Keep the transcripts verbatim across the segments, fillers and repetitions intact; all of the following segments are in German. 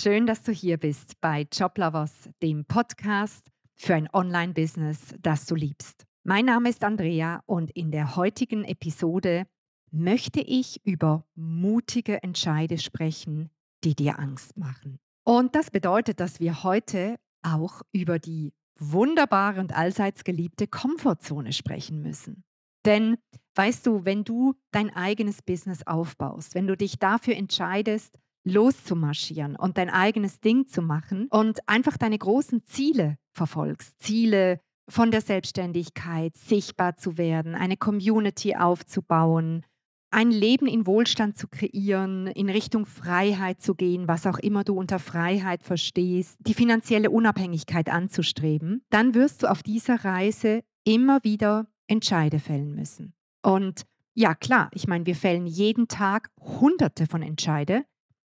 Schön, dass du hier bist bei Joblovers, dem Podcast für ein Online-Business, das du liebst. Mein Name ist Andrea und in der heutigen Episode möchte ich über mutige Entscheide sprechen, die dir Angst machen. Und das bedeutet, dass wir heute auch über die wunderbare und allseits geliebte Komfortzone sprechen müssen. Denn, weißt du, wenn du dein eigenes Business aufbaust, wenn du dich dafür entscheidest, loszumarschieren und dein eigenes Ding zu machen und einfach deine großen Ziele verfolgst, Ziele von der Selbstständigkeit, sichtbar zu werden, eine Community aufzubauen, ein Leben in Wohlstand zu kreieren, in Richtung Freiheit zu gehen, was auch immer du unter Freiheit verstehst, die finanzielle Unabhängigkeit anzustreben, dann wirst du auf dieser Reise immer wieder Entscheide fällen müssen. Und ja, klar, ich meine, wir fällen jeden Tag Hunderte von Entscheide,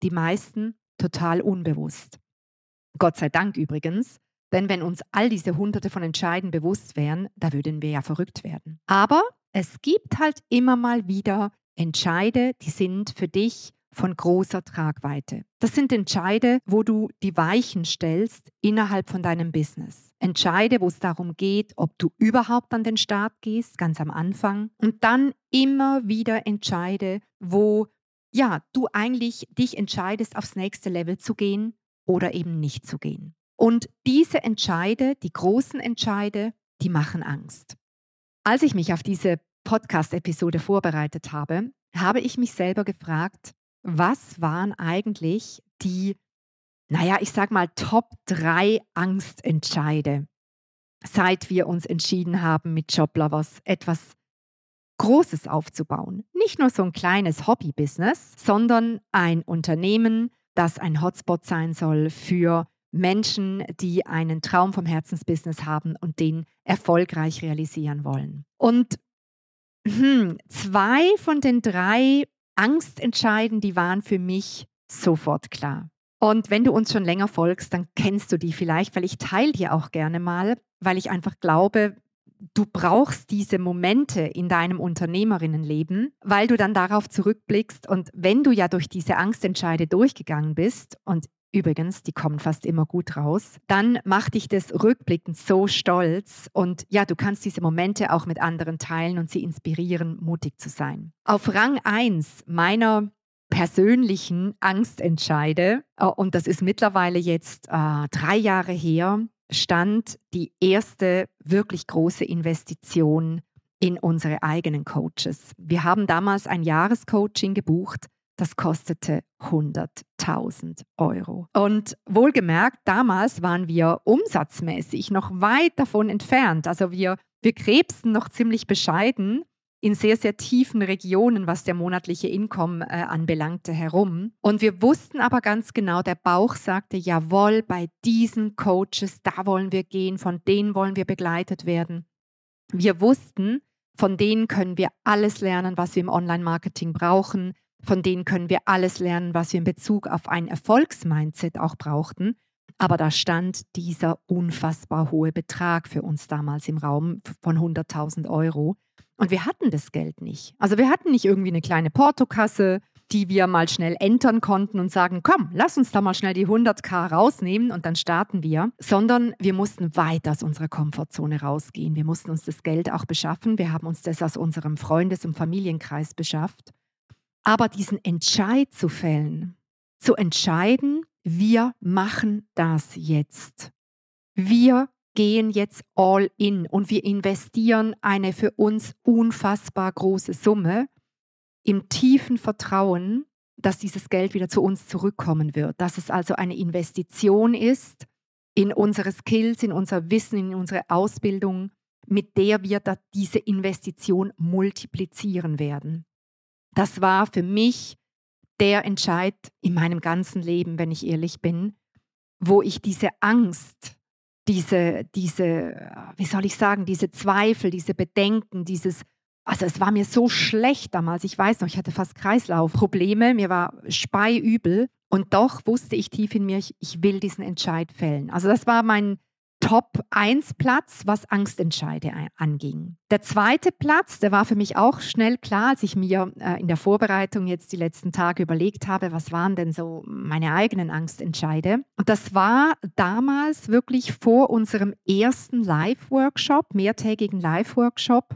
die meisten total unbewusst. Gott sei Dank übrigens, denn wenn uns all diese Hunderte von Entscheiden bewusst wären, da würden wir ja verrückt werden. Aber es gibt halt immer mal wieder Entscheide, die sind für dich von großer Tragweite. Das sind Entscheide, wo du die Weichen stellst innerhalb von deinem Business. Entscheide, wo es darum geht, ob du überhaupt an den Start gehst, ganz am Anfang. Und dann immer wieder Entscheide, wo ja, du eigentlich dich entscheidest, aufs nächste Level zu gehen oder eben nicht zu gehen. Und diese Entscheide, die großen Entscheide, die machen Angst. Als ich mich auf diese Podcast-Episode vorbereitet habe, habe ich mich selber gefragt, was waren eigentlich die, naja, ich sag mal, Top drei Angstentscheide, seit wir uns entschieden haben, mit Joblovers etwas Großes aufzubauen. Nicht nur so ein kleines Hobby-Business, sondern ein Unternehmen, das ein Hotspot sein soll für Menschen, die einen Traum vom Herzensbusiness haben und den erfolgreich realisieren wollen. Und hm, zwei von den drei Angstentscheiden, die waren für mich sofort klar. Und wenn du uns schon länger folgst, dann kennst du die vielleicht, weil ich teile die auch gerne mal, weil ich einfach glaube, du brauchst diese Momente in deinem Unternehmerinnenleben, weil du dann darauf zurückblickst. Und wenn du ja durch diese Angstentscheide durchgegangen bist, und übrigens, die kommen fast immer gut raus, dann macht dich das rückblickend so stolz. Und ja, du kannst diese Momente auch mit anderen teilen und sie inspirieren, mutig zu sein. Auf Rang eins meiner persönlichen Angstentscheide, und das ist mittlerweile jetzt äh, drei Jahre her, stand die erste wirklich große Investition in unsere eigenen Coaches. Wir haben damals ein Jahrescoaching gebucht, das kostete hunderttausend Euro. Und wohlgemerkt, damals waren wir umsatzmäßig noch weit davon entfernt. Also wir, wir krebsten noch ziemlich bescheiden in sehr, sehr tiefen Regionen, was der monatliche Income äh, anbelangte, herum. Und wir wussten aber ganz genau, der Bauch sagte, jawohl, bei diesen Coaches, da wollen wir gehen, von denen wollen wir begleitet werden. Wir wussten, von denen können wir alles lernen, was wir im Online-Marketing brauchen. Von denen können wir alles lernen, was wir in Bezug auf ein Erfolgsmindset auch brauchten. Aber da stand dieser unfassbar hohe Betrag für uns damals im Raum von hunderttausend Euro. Und wir hatten das Geld nicht. Also wir hatten nicht irgendwie eine kleine Portokasse, die wir mal schnell entern konnten und sagen, komm, lass uns da mal schnell die hunderttausend rausnehmen und dann starten wir. Sondern wir mussten weit aus unserer Komfortzone rausgehen. Wir mussten uns das Geld auch beschaffen. Wir haben uns das aus unserem Freundes- und Familienkreis beschafft. Aber diesen Entscheid zu fällen, zu entscheiden, wir machen das jetzt. Wir gehen jetzt all in und wir investieren eine für uns unfassbar große Summe im tiefen Vertrauen, dass dieses Geld wieder zu uns zurückkommen wird. Dass es also eine Investition ist in unsere Skills, in unser Wissen, in unsere Ausbildung, mit der wir diese Investition multiplizieren werden. Das war für mich der Entscheid in meinem ganzen Leben, wenn ich ehrlich bin, wo ich diese Angst, diese, diese, wie soll ich sagen, diese Zweifel, diese Bedenken, dieses, also es war mir so schlecht damals, ich weiß noch, ich hatte fast Kreislaufprobleme, mir war speiübel und doch wusste ich tief in mir, ich, ich will diesen Entscheid fällen. Also das war mein Top eins Platz, was Angstentscheide anging. Der zweite Platz, der war für mich auch schnell klar, als ich mir äh, in der Vorbereitung jetzt die letzten Tage überlegt habe, was waren denn so meine eigenen Angstentscheide. Und das war damals wirklich vor unserem ersten Live-Workshop, mehrtägigen Live-Workshop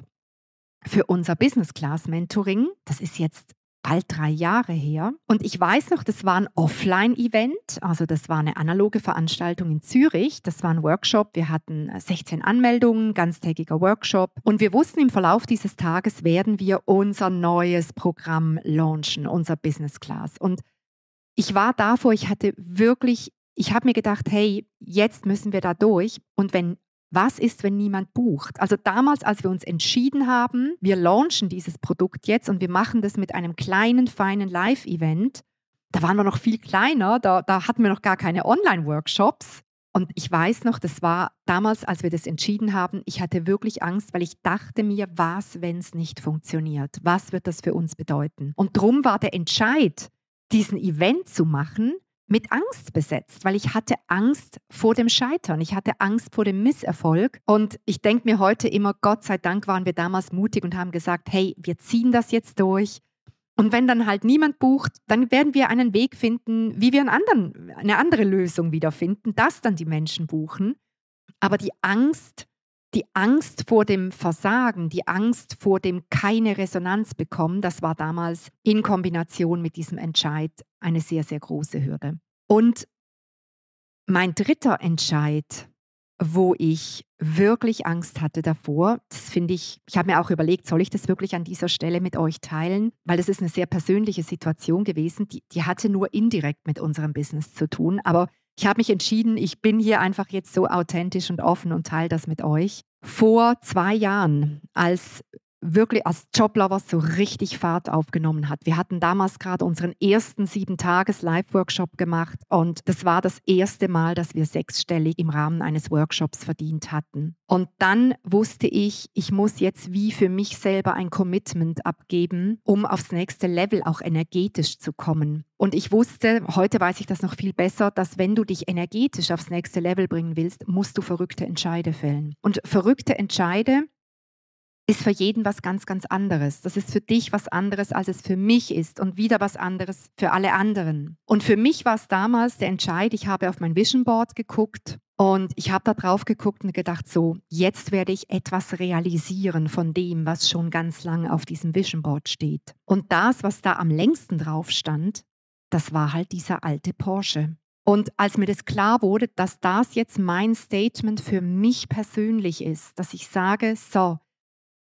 für unser Business Class Mentoring. Das ist jetzt bald drei Jahre her. Und ich weiß noch, das war ein Offline-Event, also das war eine analoge Veranstaltung in Zürich. Das war ein Workshop, wir hatten sechzehn Anmeldungen, ganztägiger Workshop. Und wir wussten, im Verlauf dieses Tages werden wir unser neues Programm launchen, unser Business Class. Und ich war davor, ich hatte wirklich, ich habe mir gedacht, hey, jetzt müssen wir da durch. Und wenn Was ist, wenn niemand bucht? Also damals, als wir uns entschieden haben, wir launchen dieses Produkt jetzt und wir machen das mit einem kleinen, feinen Live-Event, da waren wir noch viel kleiner, da, da hatten wir noch gar keine Online-Workshops. Und ich weiß noch, das war damals, als wir das entschieden haben, ich hatte wirklich Angst, weil ich dachte mir, was, wenn es nicht funktioniert? Was wird das für uns bedeuten? Und darum war der Entscheid, diesen Event zu machen, mit Angst besetzt, weil ich hatte Angst vor dem Scheitern, ich hatte Angst vor dem Misserfolg. Und ich denke mir heute immer, Gott sei Dank waren wir damals mutig und haben gesagt, hey, wir ziehen das jetzt durch. Und wenn dann halt niemand bucht, dann werden wir einen Weg finden, wie wir einen anderen, eine andere Lösung wiederfinden, dass dann die Menschen buchen. Aber die Angst, die Angst vor dem Versagen, die Angst vor dem keine Resonanz bekommen, das war damals in Kombination mit diesem Entscheid eine sehr, sehr große Hürde. Und mein dritter Entscheid, wo ich wirklich Angst hatte davor, das finde ich, ich habe mir auch überlegt, soll ich das wirklich an dieser Stelle mit euch teilen? Weil das ist eine sehr persönliche Situation gewesen, die, die hatte nur indirekt mit unserem Business zu tun, aber ich habe mich entschieden, ich bin hier einfach jetzt so authentisch und offen und teile das mit euch. Vor zwei Jahren, als wirklich als Joblovers so richtig Fahrt aufgenommen hat. Wir hatten damals gerade unseren ersten sieben-Tages-Live-Workshop gemacht und das war das erste Mal, dass wir sechsstellig im Rahmen eines Workshops verdient hatten. Und dann wusste ich, ich muss jetzt wie für mich selber ein Commitment abgeben, um aufs nächste Level auch energetisch zu kommen. Und ich wusste, heute weiß ich das noch viel besser, dass wenn du dich energetisch aufs nächste Level bringen willst, musst du verrückte Entscheide fällen. Und verrückte Entscheide ist für jeden was ganz, ganz anderes. Das ist für dich was anderes, als es für mich ist und wieder was anderes für alle anderen. Und für mich war es damals der Entscheid, ich habe auf mein Vision Board geguckt und ich habe da drauf geguckt und gedacht, so, jetzt werde ich etwas realisieren von dem, was schon ganz lange auf diesem Vision Board steht. Und das, was da am längsten drauf stand, das war halt dieser alte Porsche. Und als mir das klar wurde, dass das jetzt mein Statement für mich persönlich ist, dass ich sage, so,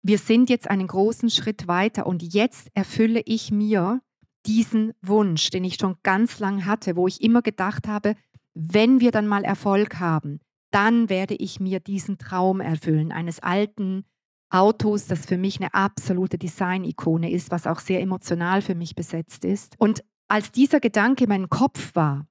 wir sind jetzt einen großen Schritt weiter und jetzt erfülle ich mir diesen Wunsch, den ich schon ganz lang hatte, wo ich immer gedacht habe, wenn wir dann mal Erfolg haben, dann werde ich mir diesen Traum erfüllen, eines alten Autos, das für mich eine absolute Design-Ikone ist, was auch sehr emotional für mich besetzt ist. Und als dieser Gedanke in meinem Kopf war,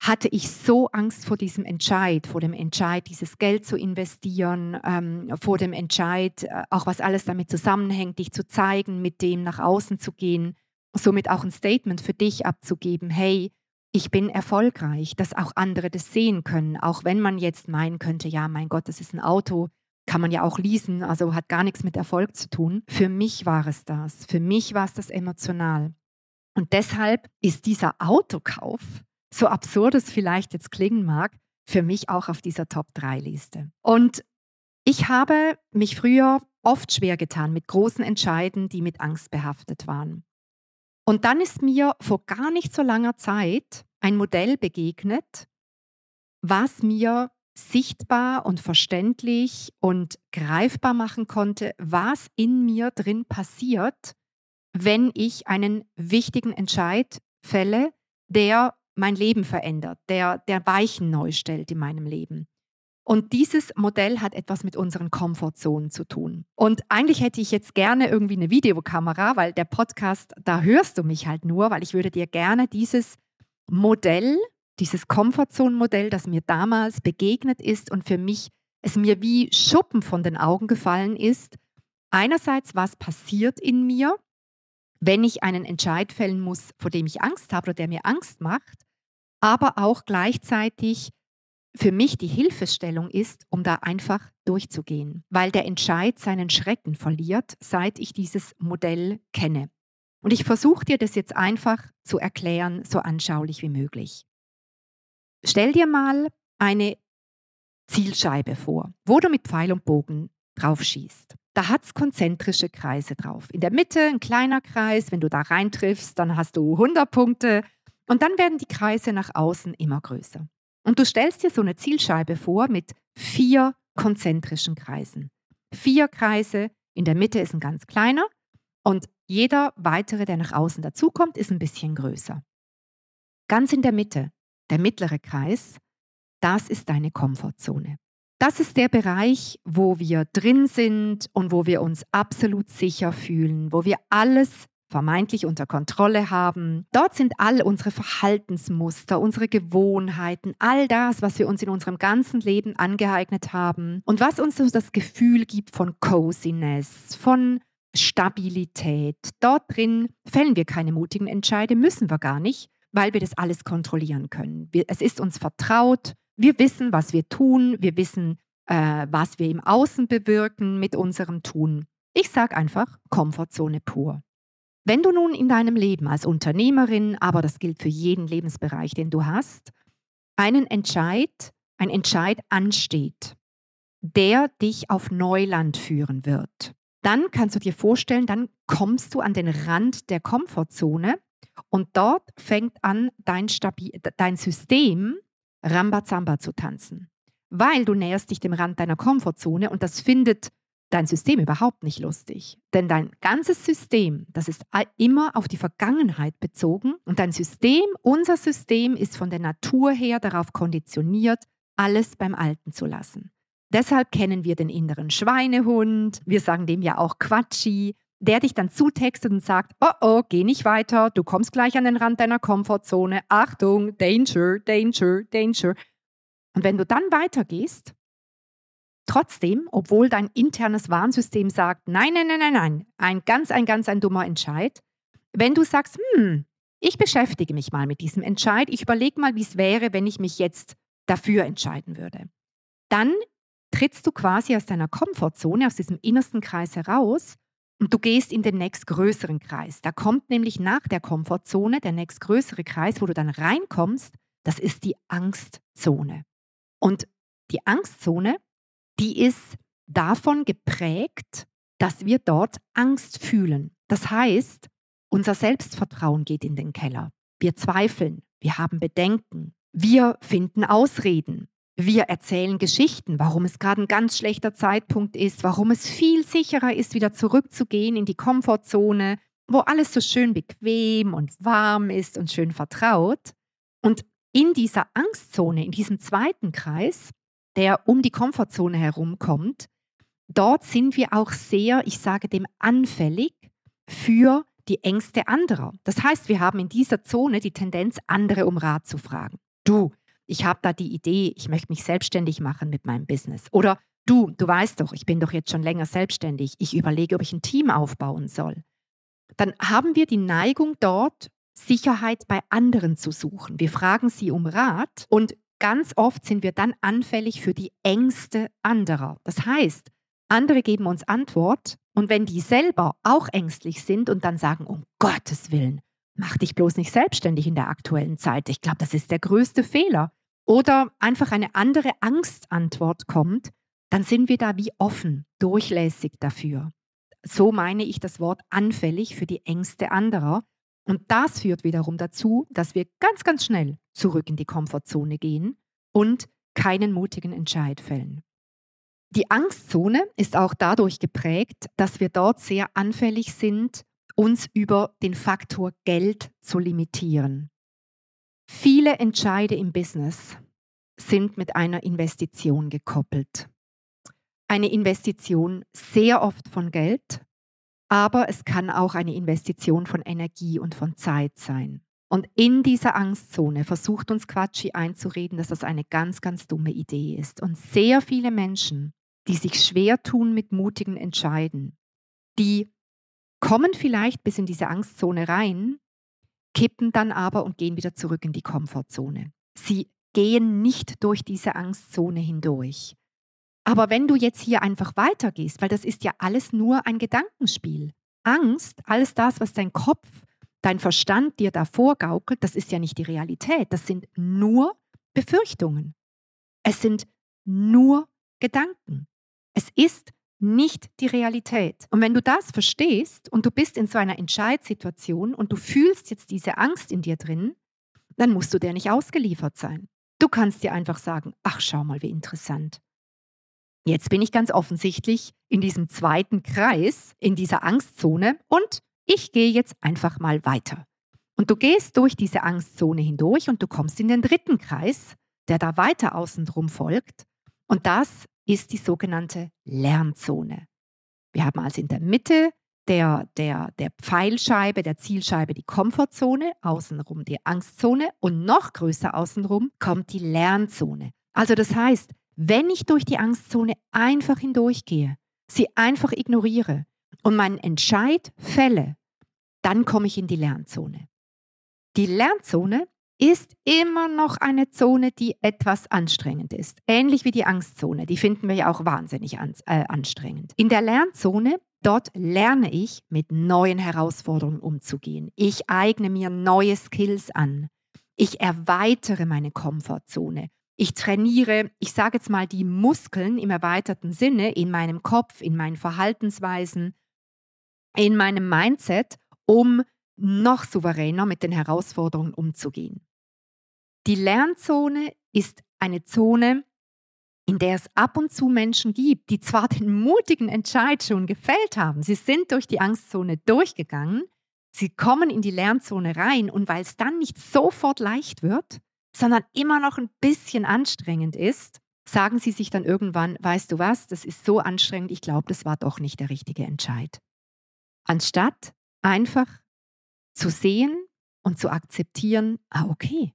hatte ich so Angst vor diesem Entscheid, vor dem Entscheid, dieses Geld zu investieren, ähm, vor dem Entscheid, äh, auch was alles damit zusammenhängt, dich zu zeigen, mit dem nach außen zu gehen, somit auch ein Statement für dich abzugeben, hey, ich bin erfolgreich, dass auch andere das sehen können, auch wenn man jetzt meinen könnte, ja, mein Gott, das ist ein Auto, kann man ja auch leasen, also hat gar nichts mit Erfolg zu tun. Für mich war es das, für mich war es das emotional. Und deshalb ist dieser Autokauf, so absurd es vielleicht jetzt klingen mag, für mich auch auf dieser Top drei Liste. Und ich habe mich früher oft schwer getan mit großen Entscheiden, die mit Angst behaftet waren. Und dann ist mir vor gar nicht so langer Zeit ein Modell begegnet, was mir sichtbar und verständlich und greifbar machen konnte, was in mir drin passiert, wenn ich einen wichtigen Entscheid fälle, der mein Leben verändert, der, der Weichen neu stellt in meinem Leben. Und dieses Modell hat etwas mit unseren Komfortzonen zu tun. Und eigentlich hätte ich jetzt gerne irgendwie eine Videokamera, weil der Podcast, da hörst du mich halt nur, weil ich würde dir gerne dieses Modell, dieses Komfortzonenmodell, das mir damals begegnet ist und für mich, es mir wie Schuppen von den Augen gefallen ist, einerseits, was passiert in mir, wenn ich einen Entscheid fällen muss, vor dem ich Angst habe oder der mir Angst macht, aber auch gleichzeitig, für mich die Hilfestellung ist, um da einfach durchzugehen, weil der Entscheid seinen Schrecken verliert, seit ich dieses Modell kenne. Und ich versuche dir das jetzt einfach zu erklären, so anschaulich wie möglich. Stell dir mal eine Zielscheibe vor, wo du mit Pfeil und Bogen drauf schießt. Da hat es konzentrische Kreise drauf. In der Mitte ein kleiner Kreis, wenn du da reintriffst, dann hast du hundert Punkte und dann werden die Kreise nach außen immer größer. Und du stellst dir so eine Zielscheibe vor mit vier konzentrischen Kreisen. Vier Kreise, in der Mitte ist ein ganz kleiner und jeder weitere, der nach außen dazukommt, ist ein bisschen größer. Ganz in der Mitte, der mittlere Kreis, das ist deine Komfortzone. Das ist der Bereich, wo wir drin sind und wo wir uns absolut sicher fühlen, wo wir alles vermeintlich unter Kontrolle haben. Dort sind all unsere Verhaltensmuster, unsere Gewohnheiten, all das, was wir uns in unserem ganzen Leben angeeignet haben und was uns so das Gefühl gibt von Coziness, von Stabilität. Dort drin fällen wir keine mutigen Entscheide, müssen wir gar nicht, weil wir das alles kontrollieren können. Wir, es ist uns vertraut. Wir wissen, was wir tun. Wir wissen, äh, was wir im Außen bewirken mit unserem Tun. Ich sage einfach Komfortzone pur. Wenn du nun in deinem Leben als Unternehmerin, aber das gilt für jeden Lebensbereich, den du hast, einen Entscheid, ein Entscheid ansteht, der dich auf Neuland führen wird, dann kannst du dir vorstellen, dann kommst du an den Rand der Komfortzone und dort fängt an, dein, Stabi- dein System Rambazamba zu tanzen, weil du näherst dich dem Rand deiner Komfortzone und das findet dein System überhaupt nicht lustig. Denn dein ganzes System, das ist immer auf die Vergangenheit bezogen und dein System, unser System ist von der Natur her darauf konditioniert, alles beim Alten zu lassen. Deshalb kennen wir den inneren Schweinehund, wir sagen dem ja auch Quatschi, der dich dann zutextet und sagt, oh oh, geh nicht weiter, du kommst gleich an den Rand deiner Komfortzone, Achtung, Danger, Danger, Danger. Und wenn du dann weitergehst, trotzdem, obwohl dein internes Warnsystem sagt, nein, nein, nein, nein, nein, ein ganz, ein ganz, ein dummer Entscheid, wenn du sagst, hm, ich beschäftige mich mal mit diesem Entscheid, ich überlege mal, wie es wäre, wenn ich mich jetzt dafür entscheiden würde, dann trittst du quasi aus deiner Komfortzone, aus diesem innersten Kreis heraus und du gehst in den nächstgrößeren Kreis. Da kommt nämlich nach der Komfortzone der nächstgrößere Kreis, wo du dann reinkommst, das ist die Angstzone. Und die Angstzone, die ist davon geprägt, dass wir dort Angst fühlen. Das heißt, unser Selbstvertrauen geht in den Keller. Wir zweifeln, wir haben Bedenken, wir finden Ausreden. Wir erzählen Geschichten, warum es gerade ein ganz schlechter Zeitpunkt ist, warum es viel sicherer ist, wieder zurückzugehen in die Komfortzone, wo alles so schön bequem und warm ist und schön vertraut. Und in dieser Angstzone, in diesem zweiten Kreis, der um die Komfortzone herumkommt, dort sind wir auch sehr, ich sage dem, anfällig für die Ängste anderer. Das heißt, wir haben in dieser Zone die Tendenz, andere um Rat zu fragen. Du, ich habe da die Idee, ich möchte mich selbstständig machen mit meinem Business. Oder du, du weißt doch, ich bin doch jetzt schon länger selbstständig. Ich überlege, ob ich ein Team aufbauen soll. Dann haben wir die Neigung dort, Sicherheit bei anderen zu suchen. Wir fragen sie um Rat und ganz oft sind wir dann anfällig für die Ängste anderer. Das heißt, andere geben uns Antwort und wenn die selber auch ängstlich sind und dann sagen, um Gottes Willen, mach dich bloß nicht selbstständig in der aktuellen Zeit. Ich glaube, das ist der größte Fehler. Oder einfach eine andere Angstantwort kommt, dann sind wir da wie offen, durchlässig dafür. So meine ich das Wort anfällig für die Ängste anderer. Und das führt wiederum dazu, dass wir ganz, ganz schnell zurück in die Komfortzone gehen und keinen mutigen Entscheid fällen. Die Angstzone ist auch dadurch geprägt, dass wir dort sehr anfällig sind, uns über den Faktor Geld zu limitieren. Viele Entscheide im Business sind mit einer Investition gekoppelt. Eine Investition sehr oft von Geld, aber es kann auch eine Investition von Energie und von Zeit sein. Und in dieser Angstzone versucht uns Quatschi einzureden, dass das eine ganz, ganz dumme Idee ist. Und sehr viele Menschen, die sich schwer tun mit mutigen Entscheiden, die kommen vielleicht bis in diese Angstzone rein, kippen dann aber und gehen wieder zurück in die Komfortzone. Sie gehen nicht durch diese Angstzone hindurch. Aber wenn du jetzt hier einfach weitergehst, weil das ist ja alles nur ein Gedankenspiel. Angst, alles das, was dein Kopf, dein Verstand dir da vorgaukelt, das ist ja nicht die Realität. Das sind nur Befürchtungen. Es sind nur Gedanken. Es ist nicht die Realität. Und wenn du das verstehst und du bist in so einer Entscheidsituation und du fühlst jetzt diese Angst in dir drin, dann musst du der nicht ausgeliefert sein. Du kannst dir einfach sagen, ach, schau mal, wie interessant. Jetzt bin ich ganz offensichtlich in diesem zweiten Kreis, in dieser Angstzone und ich gehe jetzt einfach mal weiter. Und du gehst durch diese Angstzone hindurch und du kommst in den dritten Kreis, der da weiter außen drum folgt. Und das ist die sogenannte Lernzone. Wir haben also in der Mitte der, der, der Pfeilscheibe, der Zielscheibe die Komfortzone, außenrum die Angstzone und noch größer außenrum kommt die Lernzone. Also das heißt, wenn ich durch die Angstzone einfach hindurchgehe, sie einfach ignoriere und meinen Entscheid fälle, dann komme ich in die Lernzone. Die Lernzone ist immer noch eine Zone, die etwas anstrengend ist. Ähnlich wie die Angstzone, die finden wir ja auch wahnsinnig an, äh, anstrengend. In der Lernzone, dort lerne ich, mit neuen Herausforderungen umzugehen. Ich eigne mir neue Skills an. Ich erweitere meine Komfortzone. Ich trainiere, ich sage jetzt mal, die Muskeln im erweiterten Sinne in meinem Kopf, in meinen Verhaltensweisen, in meinem Mindset, um noch souveräner mit den Herausforderungen umzugehen. Die Lernzone ist eine Zone, in der es ab und zu Menschen gibt, die zwar den mutigen Entscheid schon gefällt haben, sie sind durch die Angstzone durchgegangen, sie kommen in die Lernzone rein und weil es dann nicht sofort leicht wird, sondern immer noch ein bisschen anstrengend ist, sagen sie sich dann irgendwann, weißt du was, das ist so anstrengend, ich glaube, das war doch nicht der richtige Entscheid. Anstatt einfach zu sehen und zu akzeptieren, ah okay,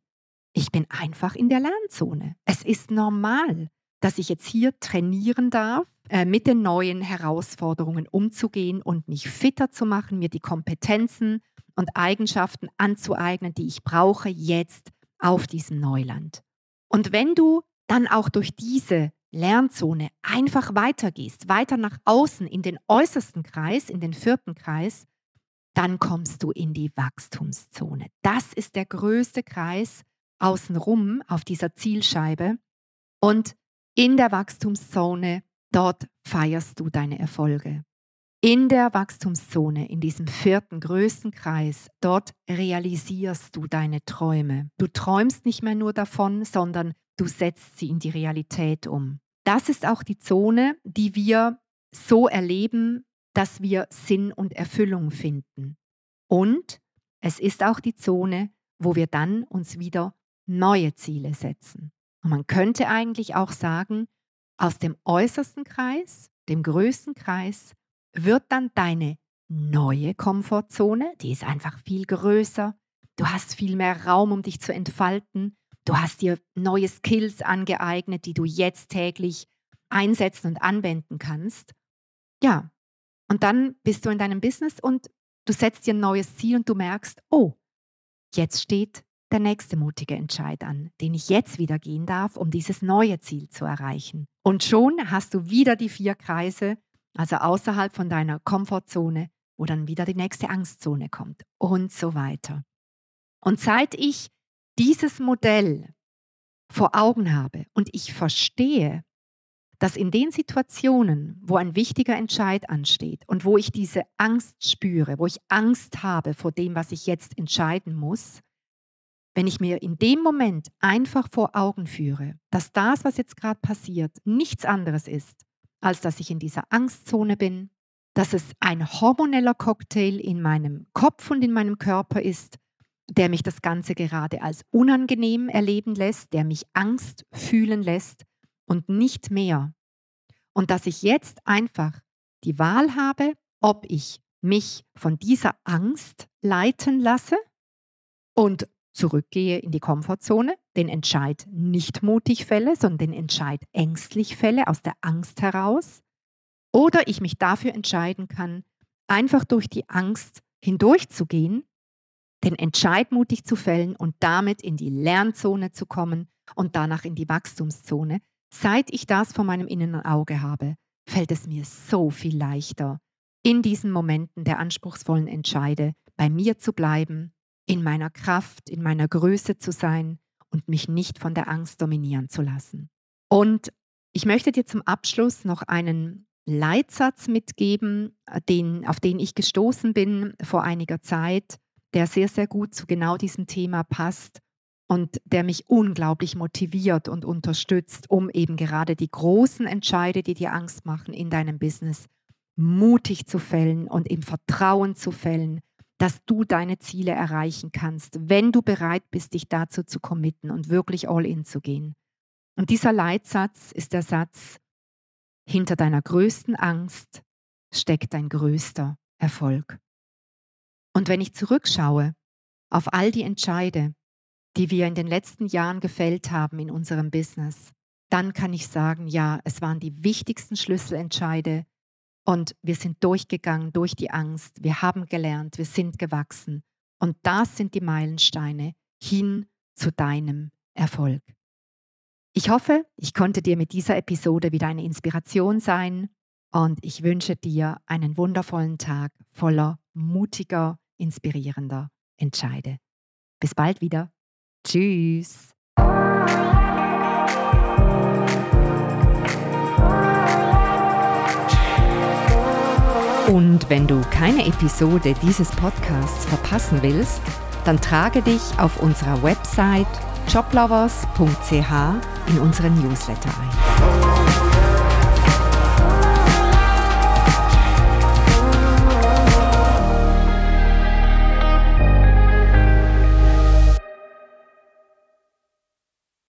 ich bin einfach in der Lernzone. Es ist normal, dass ich jetzt hier trainieren darf, äh, mit den neuen Herausforderungen umzugehen und mich fitter zu machen, mir die Kompetenzen und Eigenschaften anzueignen, die ich brauche jetzt auf diesem Neuland. Und wenn du dann auch durch diese Lernzone einfach weitergehst, weiter nach außen in den äußersten Kreis, in den vierten Kreis, dann kommst du in die Wachstumszone. Das ist der größte Kreis außenrum auf dieser Zielscheibe. Und in der Wachstumszone, dort feierst du deine Erfolge. In der Wachstumszone, in diesem vierten größten Kreis, dort realisierst du deine Träume. Du träumst nicht mehr nur davon, sondern du setzt sie in die Realität um. Das ist auch die Zone, die wir so erleben, dass wir Sinn und Erfüllung finden. Und es ist auch die Zone, wo wir dann uns wieder neue Ziele setzen. Und man könnte eigentlich auch sagen, aus dem äußersten Kreis, dem größten Kreis, wird dann deine neue Komfortzone, die ist einfach viel größer, du hast viel mehr Raum, um dich zu entfalten, du hast dir neue Skills angeeignet, die du jetzt täglich einsetzen und anwenden kannst. Ja, und dann bist du in deinem Business und du setzt dir ein neues Ziel und du merkst, oh, jetzt steht der nächste mutige Entscheid an, den ich jetzt wieder gehen darf, um dieses neue Ziel zu erreichen. Und schon hast du wieder die vier Kreise, also außerhalb von deiner Komfortzone, wo dann wieder die nächste Angstzone kommt und so weiter. Und seit ich dieses Modell vor Augen habe und ich verstehe, dass in den Situationen, wo ein wichtiger Entscheid ansteht und wo ich diese Angst spüre, wo ich Angst habe vor dem, was ich jetzt entscheiden muss, wenn ich mir in dem Moment einfach vor Augen führe, dass das, was jetzt gerade passiert, nichts anderes ist, als dass ich in dieser Angstzone bin, dass es ein hormoneller Cocktail in meinem Kopf und in meinem Körper ist, der mich das Ganze gerade als unangenehm erleben lässt, der mich Angst fühlen lässt, und nicht mehr. Und dass ich jetzt einfach die Wahl habe, ob ich mich von dieser Angst leiten lasse und zurückgehe in die Komfortzone, den Entscheid nicht mutig fälle, sondern den Entscheid ängstlich fälle, aus der Angst heraus. Oder ich mich dafür entscheiden kann, einfach durch die Angst hindurchzugehen, den Entscheid mutig zu fällen und damit in die Lernzone zu kommen und danach in die Wachstumszone. Seit ich das vor meinem inneren Auge habe, fällt es mir so viel leichter, in diesen Momenten der anspruchsvollen Entscheide bei mir zu bleiben, in meiner Kraft, in meiner Größe zu sein und mich nicht von der Angst dominieren zu lassen. Und ich möchte dir zum Abschluss noch einen Leitsatz mitgeben, den, auf den ich gestoßen bin vor einiger Zeit, der sehr, sehr gut zu genau diesem Thema passt und der mich unglaublich motiviert und unterstützt, um eben gerade die großen Entscheide, die dir Angst machen in deinem Business, mutig zu fällen und im Vertrauen zu fällen, dass du deine Ziele erreichen kannst, wenn du bereit bist, dich dazu zu committen und wirklich all in zu gehen. Und dieser Leitsatz ist der Satz: Hinter deiner größten Angst steckt dein größter Erfolg. Und wenn ich zurückschaue auf all die Entscheide, die wir in den letzten Jahren gefällt haben in unserem Business, dann kann ich sagen, ja, es waren die wichtigsten Schlüsselentscheide und wir sind durchgegangen durch die Angst, wir haben gelernt, wir sind gewachsen und das sind die Meilensteine hin zu deinem Erfolg. Ich hoffe, ich konnte dir mit dieser Episode wieder eine Inspiration sein und ich wünsche dir einen wundervollen Tag voller mutiger, inspirierender Entscheide. Bis bald wieder. Tschüss. Und wenn du keine Episode dieses Podcasts verpassen willst, dann trage dich auf unserer Website joblovers punkt c h in unseren Newsletter ein.